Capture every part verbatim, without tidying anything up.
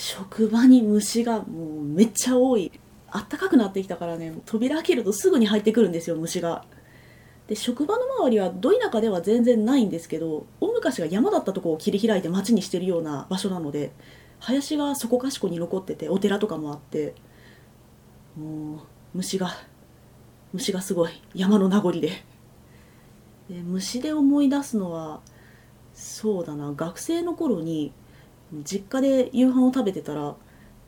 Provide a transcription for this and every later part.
職場に虫がもうめっちゃ多い。あったかくなってきたからね、扉開けるとすぐに入ってくるんですよ、虫が。で、職場の周りはど田舎では全然ないんですけど、大昔が山だったとこを切り開いて町にしてるような場所なので、林がそこかしこに残ってて、お寺とかもあって、もう虫が虫がすごい、山の名残 で, で虫で思い出すのは、そうだな、学生の頃に実家で夕飯を食べてたら、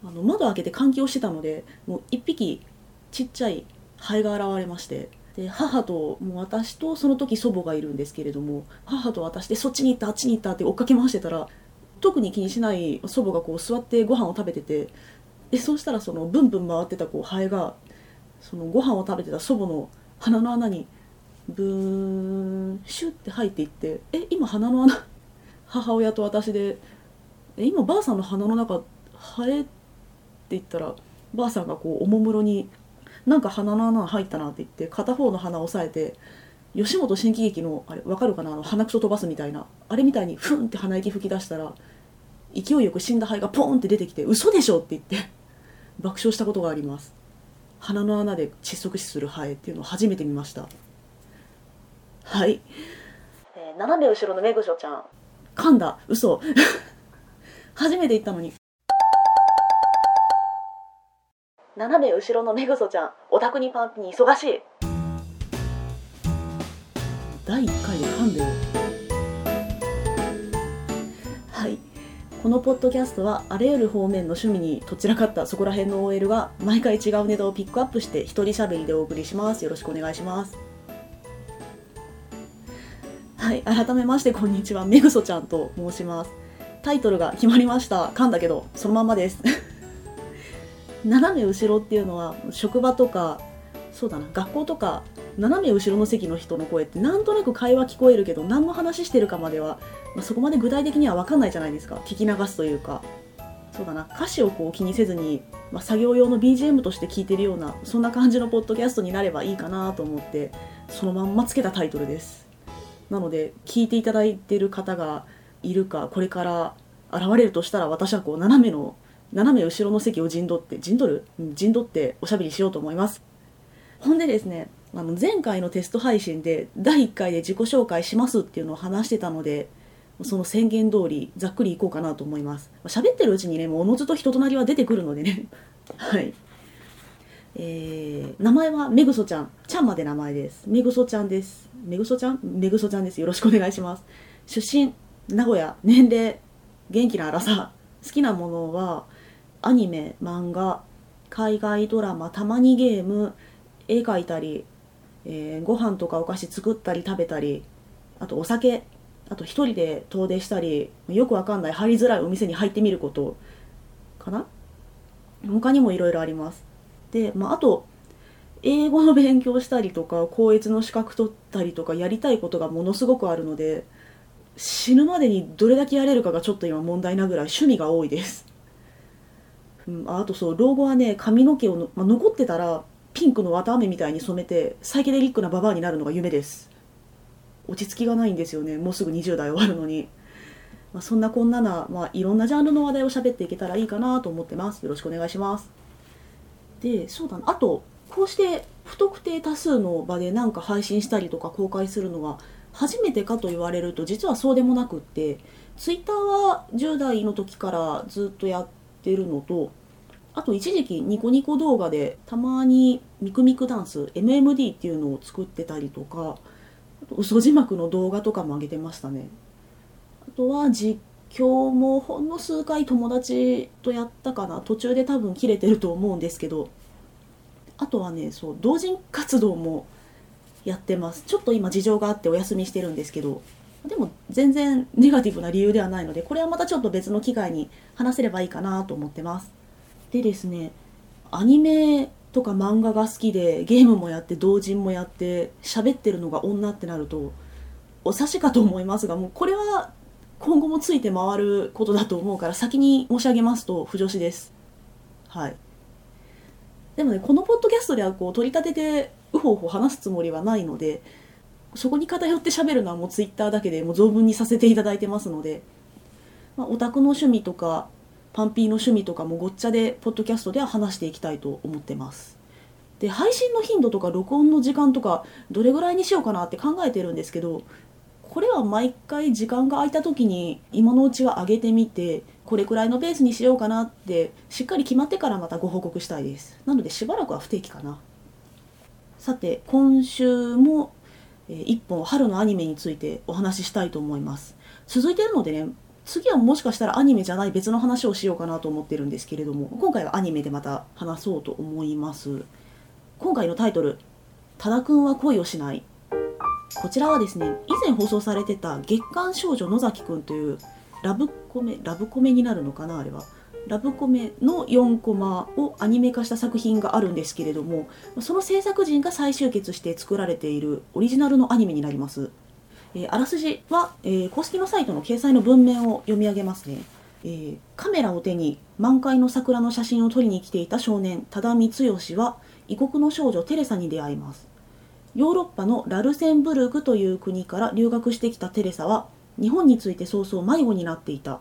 あの窓開けて換気をしてたので、もう一匹ちっちゃいハエが現れまして、で母と、もう私とその時祖母がいるんですけれども、母と私でそっちに行ったあっちに行ったって追っかけ回してたら、特に気にしない祖母がこう座ってご飯を食べてて、でそうしたらそのブンブン回ってたこうハエが、そのご飯を食べてた祖母の鼻の穴にブーンシュッて入っていって、え今鼻の穴、母親と私で、え今ばあさんの鼻の中ハエってって言ったら、ばあさんがこうおもむろになんか鼻の穴入ったなって言って、片方の鼻を押さえて、吉本新喜劇のあれ分かるかな、あの鼻くそ飛ばすみたいな、あれみたいにフンって鼻息吹き出したら、勢いよく死んだ肺がポーンって出てきて、嘘でしょって言って爆笑したことがあります。鼻の穴で窒息死するハエっていうのを初めて見ました。はい、えー、斜め後ろのめぐしょちゃん噛んだ、嘘初めて言ったのに。斜め後ろのめぐそちゃん、オタクにパンに忙しい。だいいっかいで噛んでる。はい、このポッドキャストはあらゆる方面の趣味にとっちらかったそこら辺の オーエル が毎回違うネタをピックアップして一人喋りでお送りします。よろしくお願いします。はい、改めましてこんにちは、めぐそちゃんと申します。タイトルが決まりました。噛んだけどそのまんまです。斜め後ろっていうのは、職場とか、そうだな、学校とか、斜め後ろの席の人の声ってなんとなく会話聞こえるけど、何の話してるかまでは、まあ、そこまで具体的には分かんないじゃないですか。聞き流すというか、そうだな、歌詞をこう気にせずに、まあ、作業用の ビージーエム として聞いてるような、そんな感じのポッドキャストになればいいかなと思って、そのまんまつけたタイトルです。なので聞いていただいている方がいるか、これから現れるとしたら、私はこう斜めの斜め後ろの席を陣取って陣取る陣取っておしゃべりしようと思います。ほんでですね、あの前回のテスト配信でだいいっかいで自己紹介しますっていうのを話してたので、その宣言通りざっくりいこうかなと思います。喋ってるうちにね、もうおのずと人となりは出てくるのでねはい、えー、名前はめぐそちゃん、ちゃんまで名前です。めぐそちゃんです。めぐそちゃんめぐそちゃんです。よろしくお願いします。出身名古屋、年齢元気なアラサー、好きなものはアニメ、漫画、海外ドラマ、たまにゲーム、絵描いたり、えー、ご飯とかお菓子作ったり食べたり、あとお酒、あと一人で遠出したり、よくわかんない入りづらいお店に入ってみることかな。他にもいろいろあります。で、まあ、あと英語の勉強したりとか、校閲の資格取ったりとか、やりたいことがものすごくあるので、死ぬまでにどれだけやれるかがちょっと今問題なぐらい趣味が多いです。あとそう、老後はね、髪の毛をの、まあ、残ってたらピンクの綿あめみたいに染めてサイケデリックなババアになるのが夢です。落ち着きがないんですよね、もうすぐにじゅうだい終わるのに、まあ、そんなこんなな、まあ、いろんなジャンルの話題を喋っていけたらいいかなと思ってます。よろしくお願いします。で、そうだな、あとこうして不特定多数の場でなんか配信したりとか公開するのは初めてかと言われると、実はそうでもなくって、ツイッターはじゅうだいの時からずっとやってるのと、あと一時期ニコニコ動画でたまにミクミクダンス エムエムディー っていうのを作ってたりとか、あと嘘字幕の動画とかも上げてましたね。あとは実況もほんの数回友達とやったかな、途中で多分切れてると思うんですけど、あとはね、そう、同人活動もやってます。ちょっと今事情があってお休みしてるんですけど、でも全然ネガティブな理由ではないので、これはまたちょっと別の機会に話せればいいかなと思ってます。でですね、アニメとか漫画が好きで、ゲームもやって同人もやって喋ってるのが女ってなるとお察しかと思いますが、もうこれは今後もついて回ることだと思うから、先に申し上げますと不女子です。はい。でもね、このポッドキャストではこう取り立ててうほうほ話すつもりはないので、そこに偏って喋るのはもうツイッターだけでもう存分にさせていただいてますので、まあ、オタクの趣味とかパンピーの趣味とかもごっちゃでポッドキャストでは話していきたいと思ってます。で、配信の頻度とか録音の時間とかどれぐらいにしようかなって考えてるんですけど、これは毎回時間が空いた時に今のうちは上げてみて、これくらいのペースにしようかなってしっかり決まってからまたご報告したいです。なのでしばらくは不定期かな。さて、今週もいっぽん春のアニメについてお話ししたいと思います。続いてるのでね、次はもしかしたらアニメじゃない別の話をしようかなと思ってるんですけれども、今回はアニメでまた話そうと思います。今回のタイトル、多田くんは恋をしない。こちらはですね、以前放送されてた月刊少女野崎くんというラブコメラブコメになるのかな、あれはラブコメのよんコマをアニメ化した作品があるんですけれども、その制作陣が再集結して作られているオリジナルのアニメになります。えー、あらすじは、えー、公式のサイトの掲載の文面を読み上げますね。えー、カメラを手に満開の桜の写真を撮りに来ていた少年多田光義は異国の少女テレサに出会います。ヨーロッパのラルセンブルクという国から留学してきたテレサは日本について早々迷子になっていた。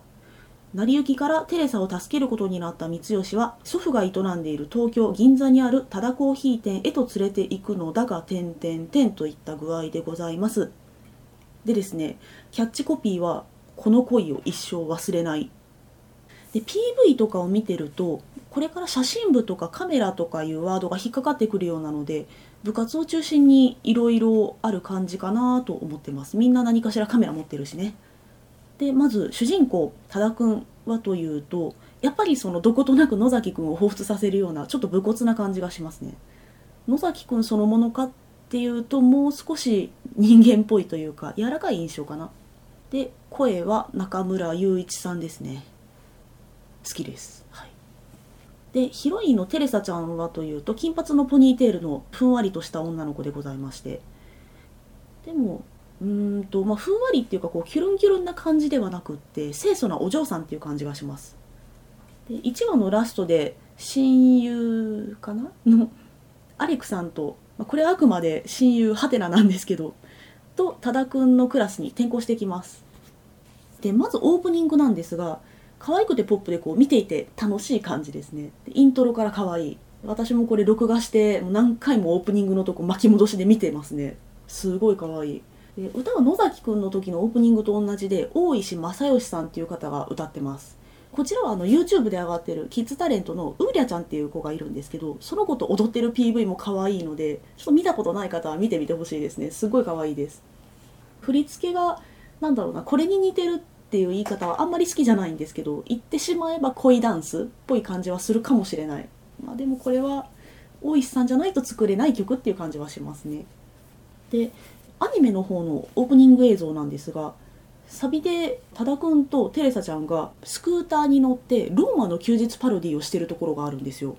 成り行きからテレサを助けることになった光義は祖父が営んでいる東京銀座にあるタダコーヒー店へと連れて行くのだが点々点といった具合でございます。でですね、キャッチコピーはこの恋を一生忘れない。で、 ピーブイ とかを見てるとこれから写真部とかカメラとかいうワードが引っかかってくるようなので、部活を中心にいろいろある感じかなと思ってます。みんな何かしらカメラ持ってるしね。で、まず主人公多田くんはというと、やっぱりそのどことなく野崎くんを彷彿させるようなちょっと武骨な感じがしますね。野崎くんそのものかっていうと、もう少し人間っぽいというか柔らかい印象かな。で、声は中村雄一さんですね。好きです、はい。で、ヒロインのテレサちゃんはというと金髪のポニーテールのふんわりとした女の子でございまして、でもうーんと、まあ、ふんわりっていうかこうキュルンキュルンな感じではなくって清楚なお嬢さんっていう感じがします。で、いちわのラストで親友かなのアレクさんと、まあ、これはあくまで親友ハテナなんですけどと多田くんのクラスに転校してきます。で、まずオープニングなんですが可愛くてポップでこう見ていて楽しい感じですね。で、イントロから可愛い。私もこれ録画して何回もオープニングのとこ巻き戻しで見てますね。すごい可愛い。で、歌は野崎くんの時のオープニングと同じで大石正義さんっていう方が歌ってます。こちらはあの YouTube で上がってるキッズタレントのウーリャちゃんっていう子がいるんですけど、その子と踊ってる ピーブイ も可愛いので、ちょっと見たことない方は見てみてほしいですね。すごい可愛いです。振り付けがなんだろうな、これに似てるっていう言い方はあんまり好きじゃないんですけど、言ってしまえば恋ダンスっぽい感じはするかもしれない。まあでもこれは大石さんじゃないと作れない曲っていう感じはしますね。で、アニメの方のオープニング映像なんですが、サビで多田くんとテレサちゃんがスクーターに乗ってローマの休日パロディをしてるところがあるんですよ。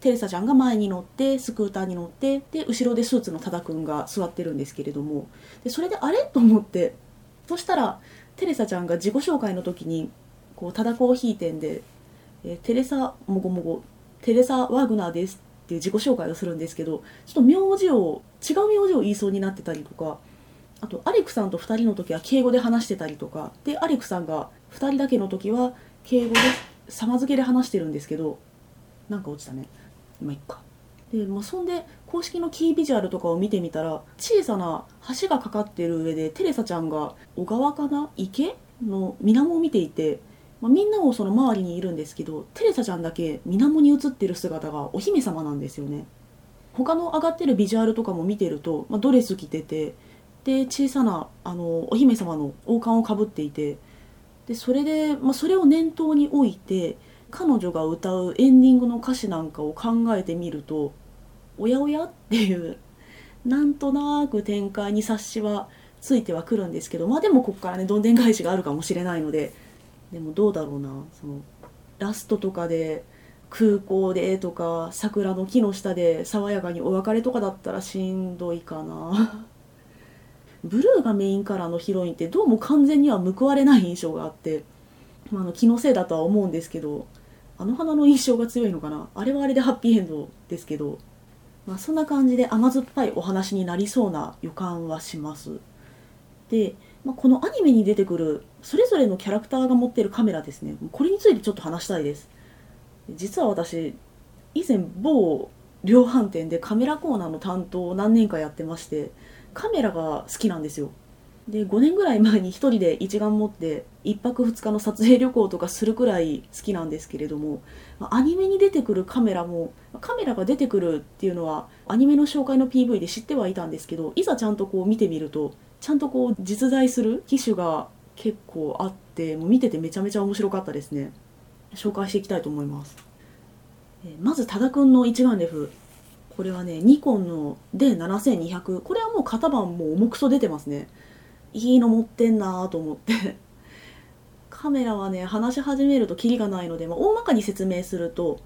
テレサちゃんが前に乗ってスクーターに乗って、で後ろでスーツの多田くんが座ってるんですけれども、でそれであれと思って、そしたらテレサちゃんが自己紹介の時にこうタダコーヒー店で、えー、テレサもごもごテレサワグナーですっていう自己紹介をするんですけど、ちょっと名字を違う名字を言いそうになってたりとか、あとアレクさんとふたりの時は敬語で話してたりとかで、アレクさんがふたりだけの時は敬語で様付けで話してるんですけど、なんか落ちたね、まあいっか。で、まあ、そんで公式のキービジュアルとかを見てみたら、小さな橋がかかっている上でテレサちゃんが小川かな池の水面を見ていて、まあ、みんなもその周りにいるんですけど、テレサちゃんだけ水面に映ってる姿がお姫様なんですよね。他の上がってるビジュアルとかも見てると、まあ、ドレス着てて、で小さなあのお姫様の王冠をかぶっていて、でそれで、まあ、それを念頭に置いて彼女が歌うエンディングの歌詞なんかを考えてみると、おやおやっていうなんとなく展開に察しはついてはくるんですけど、まあでもここからねどんでん返しがあるかもしれないので、でもどうだろうな、そのラストとかで空港でとか桜の木の下で爽やかにお別れとかだったらしんどいかな。ブルーがメインカラーのヒロインってどうも完全には報われない印象があって、まあ、あの気のせいだとは思うんですけど、あの花の印象が強いのかな。あれはあれでハッピーエンドですけど、まあ、そんな感じで甘酸っぱいお話になりそうな予感はします。で、まあ、このアニメに出てくるそれぞれのキャラクターが持っているカメラですね、これについてちょっと話したいです。実は私以前某量販店でカメラコーナーの担当を何年かやってまして、カメラが好きなんですよ。でごねんぐらい前に一人で一眼持っていっぱくふつかの撮影旅行とかするくらい好きなんですけれども、アニメに出てくるカメラも、カメラが出てくるっていうのはアニメの紹介の ピーブイ で知ってはいたんですけど、いざちゃんとこう見てみるとちゃんとこう実在する機種が結構あって、もう見ててめちゃめちゃ面白かったですね。紹介していきたいと思います。まず多田くんの一眼レフ、これはねニコンの ディーななせんにひゃく、 これはもう型番も重くそ出てますね。いいの持ってんなと思ってカメラはね話し始めるとキリがないので、まあ、大まかに説明すると、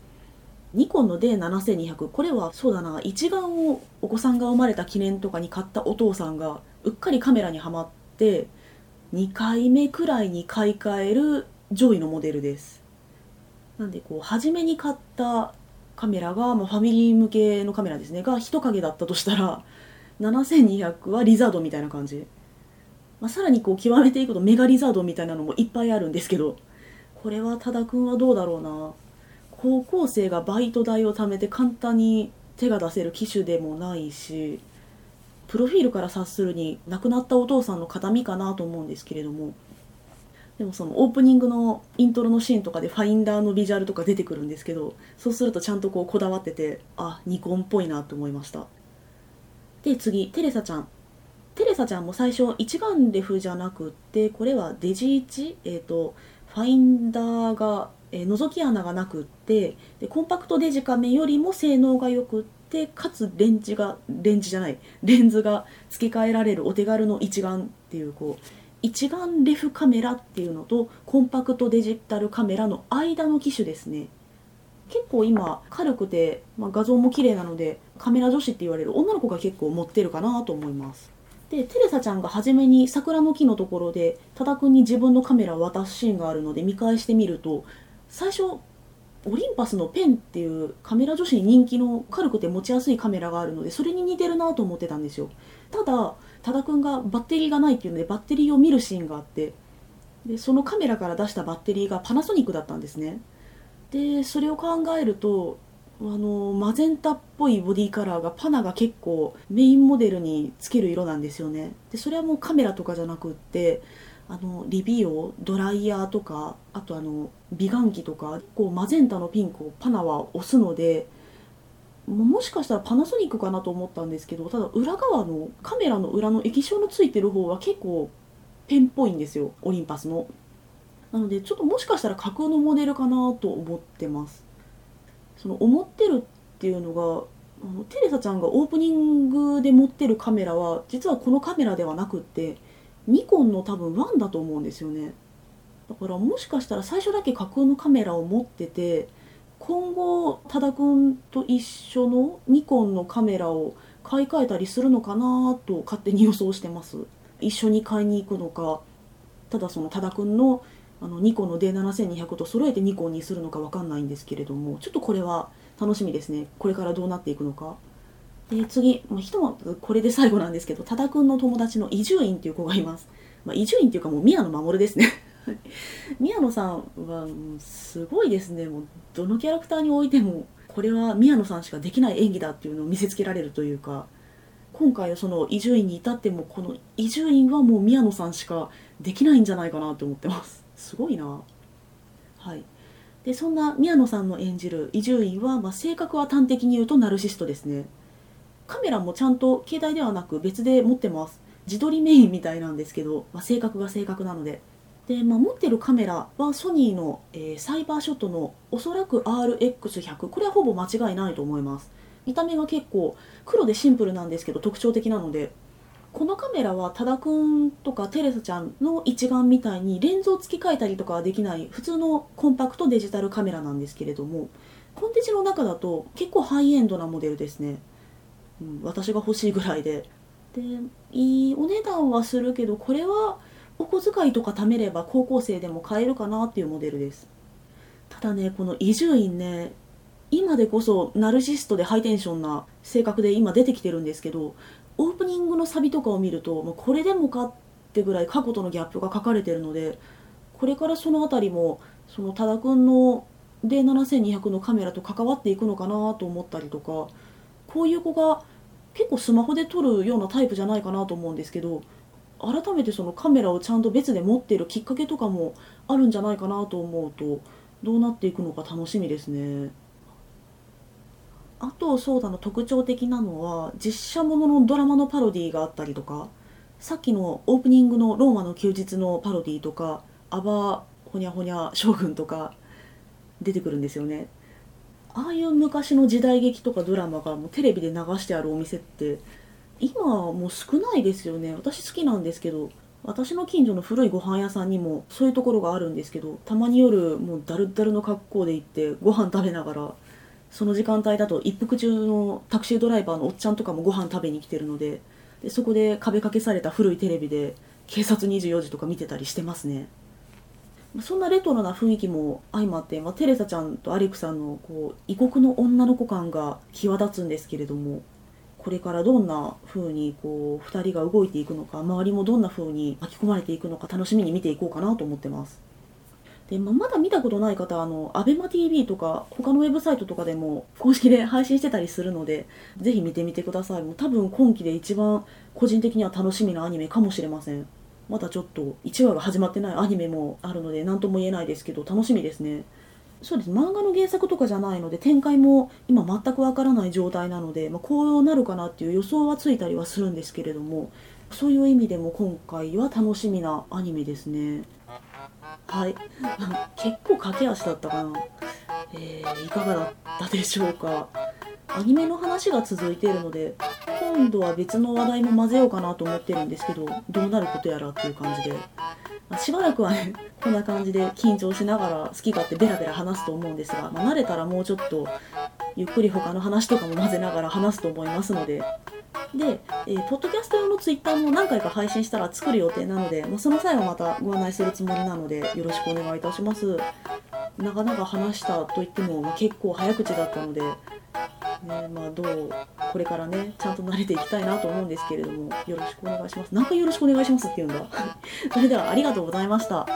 ニコンの ディーななせんにひゃく、 これはそうだな、一眼をお子さんが生まれた記念とかに買ったお父さんがうっかりカメラにはまってにかいめくらいに買い替える上位のモデルです。なんでこう初めに買ったカメラが、まあ、ファミリー向けのカメラですねが人影だったとしたら、ななせんにひゃくはリザードみたいな感じ、まあ、さらにこう極めていくとメガリザードみたいなのもいっぱいあるんですけど、これは多田くんはどうだろうな、高校生がバイト代を貯めて簡単に手が出せる機種でもないし、プロフィールから察するに亡くなったお父さんの形見かなと思うんですけれども、でもそのオープニングのイントロのシーンとかでファインダーのビジュアルとか出てくるんですけど、そうするとちゃんとこうこだわってて、あ、ニコンっぽいなと思いました。で次テレサちゃん、テレサちゃんも最初一眼レフじゃなくって、これはデジいち、えーと、ファインダーが、えー、覗き穴がなくって、でコンパクトデジカメよりも性能がよくって、かつレンジがレンジじゃないレンズが付け替えられるお手軽の一眼っていう、こう一眼レフカメラっていうのとコンパクトデジタルカメラの間の機種ですね。結構今軽くて、まあ、画像も綺麗なのでカメラ女子って言われる女の子が結構持ってるかなと思います。でテレサちゃんが初めに桜の木のところで多田くんに自分のカメラを渡すシーンがあるので見返してみると、最初オリンパスのペンっていうカメラ女子に人気の軽くて持ちやすいカメラがあるので、それに似てるなと思ってたんですよ。ただ多田くんがバッテリーがないっていうのでバッテリーを見るシーンがあって、でそのカメラから出したバッテリーがパナソニックだったんですね。でそれを考えると、あのマゼンタっぽいボディカラーがパナが結構メインモデルにつける色なんですよね。でそれはもうカメラとかじゃなくって、あのリビオ、ドライヤーとか、あとあの美顔器とか、こうマゼンタのピンクをパナは押すので、もしかしたらパナソニックかなと思ったんですけど、ただ裏側のカメラの裏の液晶のついてる方は結構ペンっぽいんですよ、オリンパスの。なのでちょっともしかしたら架空のモデルかなと思ってます。その思ってるっていうのが、あのテレサちゃんがオープニングで持ってるカメラは実はこのカメラではなくってニコンの多分ワンだと思うんですよね。だからもしかしたら最初だけ架空のカメラを持ってて、今後多田くんと一緒のニコンのカメラを買い替えたりするのかなと勝手に予想してます。一緒に買いに行くのか、ただその多田くんのあのニコンの ディーななせんにひゃく と揃えてニコンにするのか分かんないんですけれども、ちょっとこれは楽しみですね、これからどうなっていくのか。で次、まあ、ひとまずこれで最後なんですけど、多田くんの友達の伊集院っていう子がいます。まあ、伊集院っていうかもう宮野真守ですね宮野さんはすごいですね。もうどのキャラクターにおいてもこれは宮野さんしかできない演技だっていうのを見せつけられるというか、今回その伊集院に至ってもこの伊集院はもう宮野さんしかできないんじゃないかなと思ってます。すごいな。はい。でそんな宮野さんの演じる伊集院は、まあ、性格は端的に言うとナルシストですね。カメラもちゃんと携帯ではなく別で持ってます。自撮りメインみたいなんですけど、まあ、性格が性格なので。で、まあ、持ってるカメラはソニーの、えー、サイバーショットのおそらく アールエックスひゃく、 これはほぼ間違いないと思います。見た目が結構黒でシンプルなんですけど特徴的なので、このカメラは多田くんとかテレサちゃんの一眼みたいにレンズを付け替えたりとかはできない普通のコンパクトデジタルカメラなんですけれども、コンデジの中だと結構ハイエンドなモデルですね、うん、私が欲しいぐらいで。でいいお値段はするけど、これはお小遣いとか貯めれば高校生でも買えるかなっていうモデルです。ただね、この伊集院ね、今でこそナルシストでハイテンションな性格で今出てきてるんですけど、オープニングのサビとかを見ると、これでもかっってぐらい過去とのギャップが書かれてるので、これからそのあたりもその多田くんのでななせんにひゃくのカメラと関わっていくのかなと思ったりとか、こういう子が結構スマホで撮るようなタイプじゃないかなと思うんですけど、改めてそのカメラをちゃんと別で持っているきっかけとかもあるんじゃないかなと思うと、どうなっていくのか楽しみですね。あとそうだな、特徴的なのは実写もののドラマのパロディがあったりとか、さっきのオープニングのローマの休日のパロディとか、アバホニャホニャ将軍とか出てくるんですよね。ああいう昔の時代劇とかドラマがもうテレビで流してあるお店って今もう少ないですよね。私好きなんですけど、私の近所の古いご飯屋さんにもそういうところがあるんですけど、たまに夜もうダルダルの格好で行ってご飯食べながら、その時間帯だと一服中のタクシードライバーのおっちゃんとかもご飯食べに来てるの で, でそこで壁掛けされた古いテレビで警察にじゅうよじとか見てたりしてますね。そんなレトロな雰囲気も相まって、まあ、テレサちゃんとアレクさんのこう異国の女の子感が際立つんですけれども、これからどんな風にこうふたりが動いていくのか、周りもどんな風に巻き込まれていくのか楽しみに見ていこうかなと思ってます。で、まあ、まだ見たことない方はあの アベマティービー とか他のウェブサイトとかでも公式で配信してたりするので、ぜひ見てみてください。もう多分今期で一番個人的には楽しみなアニメかもしれません。まだちょっといちわが始まってないアニメもあるので何とも言えないですけど、楽しみですね。そうです、漫画の原作とかじゃないので展開も今全くわからない状態なので、まあ、こうなるかなっていう予想はついたりはするんですけれども、そういう意味でも今回は楽しみなアニメですね。はい結構駆け足だったかな、えー、いかがだったでしょうか。アニメの話が続いているので今度は別の話題も混ぜようかなと思ってるんですけど、どうなることやらっていう感じで、まあ、しばらくはねこんな感じで緊張しながら好き勝手ベラベラ話すと思うんですが、まあ、慣れたらもうちょっとゆっくり他の話とかも混ぜながら話すと思いますので、で、えー、ポッドキャスト用のツイッターも何回か配信したら作る予定なので、まあ、その際はまたご案内するつもりなのでよろしくお願いいたします。なかなか話したといっても、まあ、結構早口だったのでね、まあ、どうこれからねちゃんと慣れていきたいなと思うんですけれども、よろしくお願いします。なんかよろしくお願いしますって言うんだそれではありがとうございました。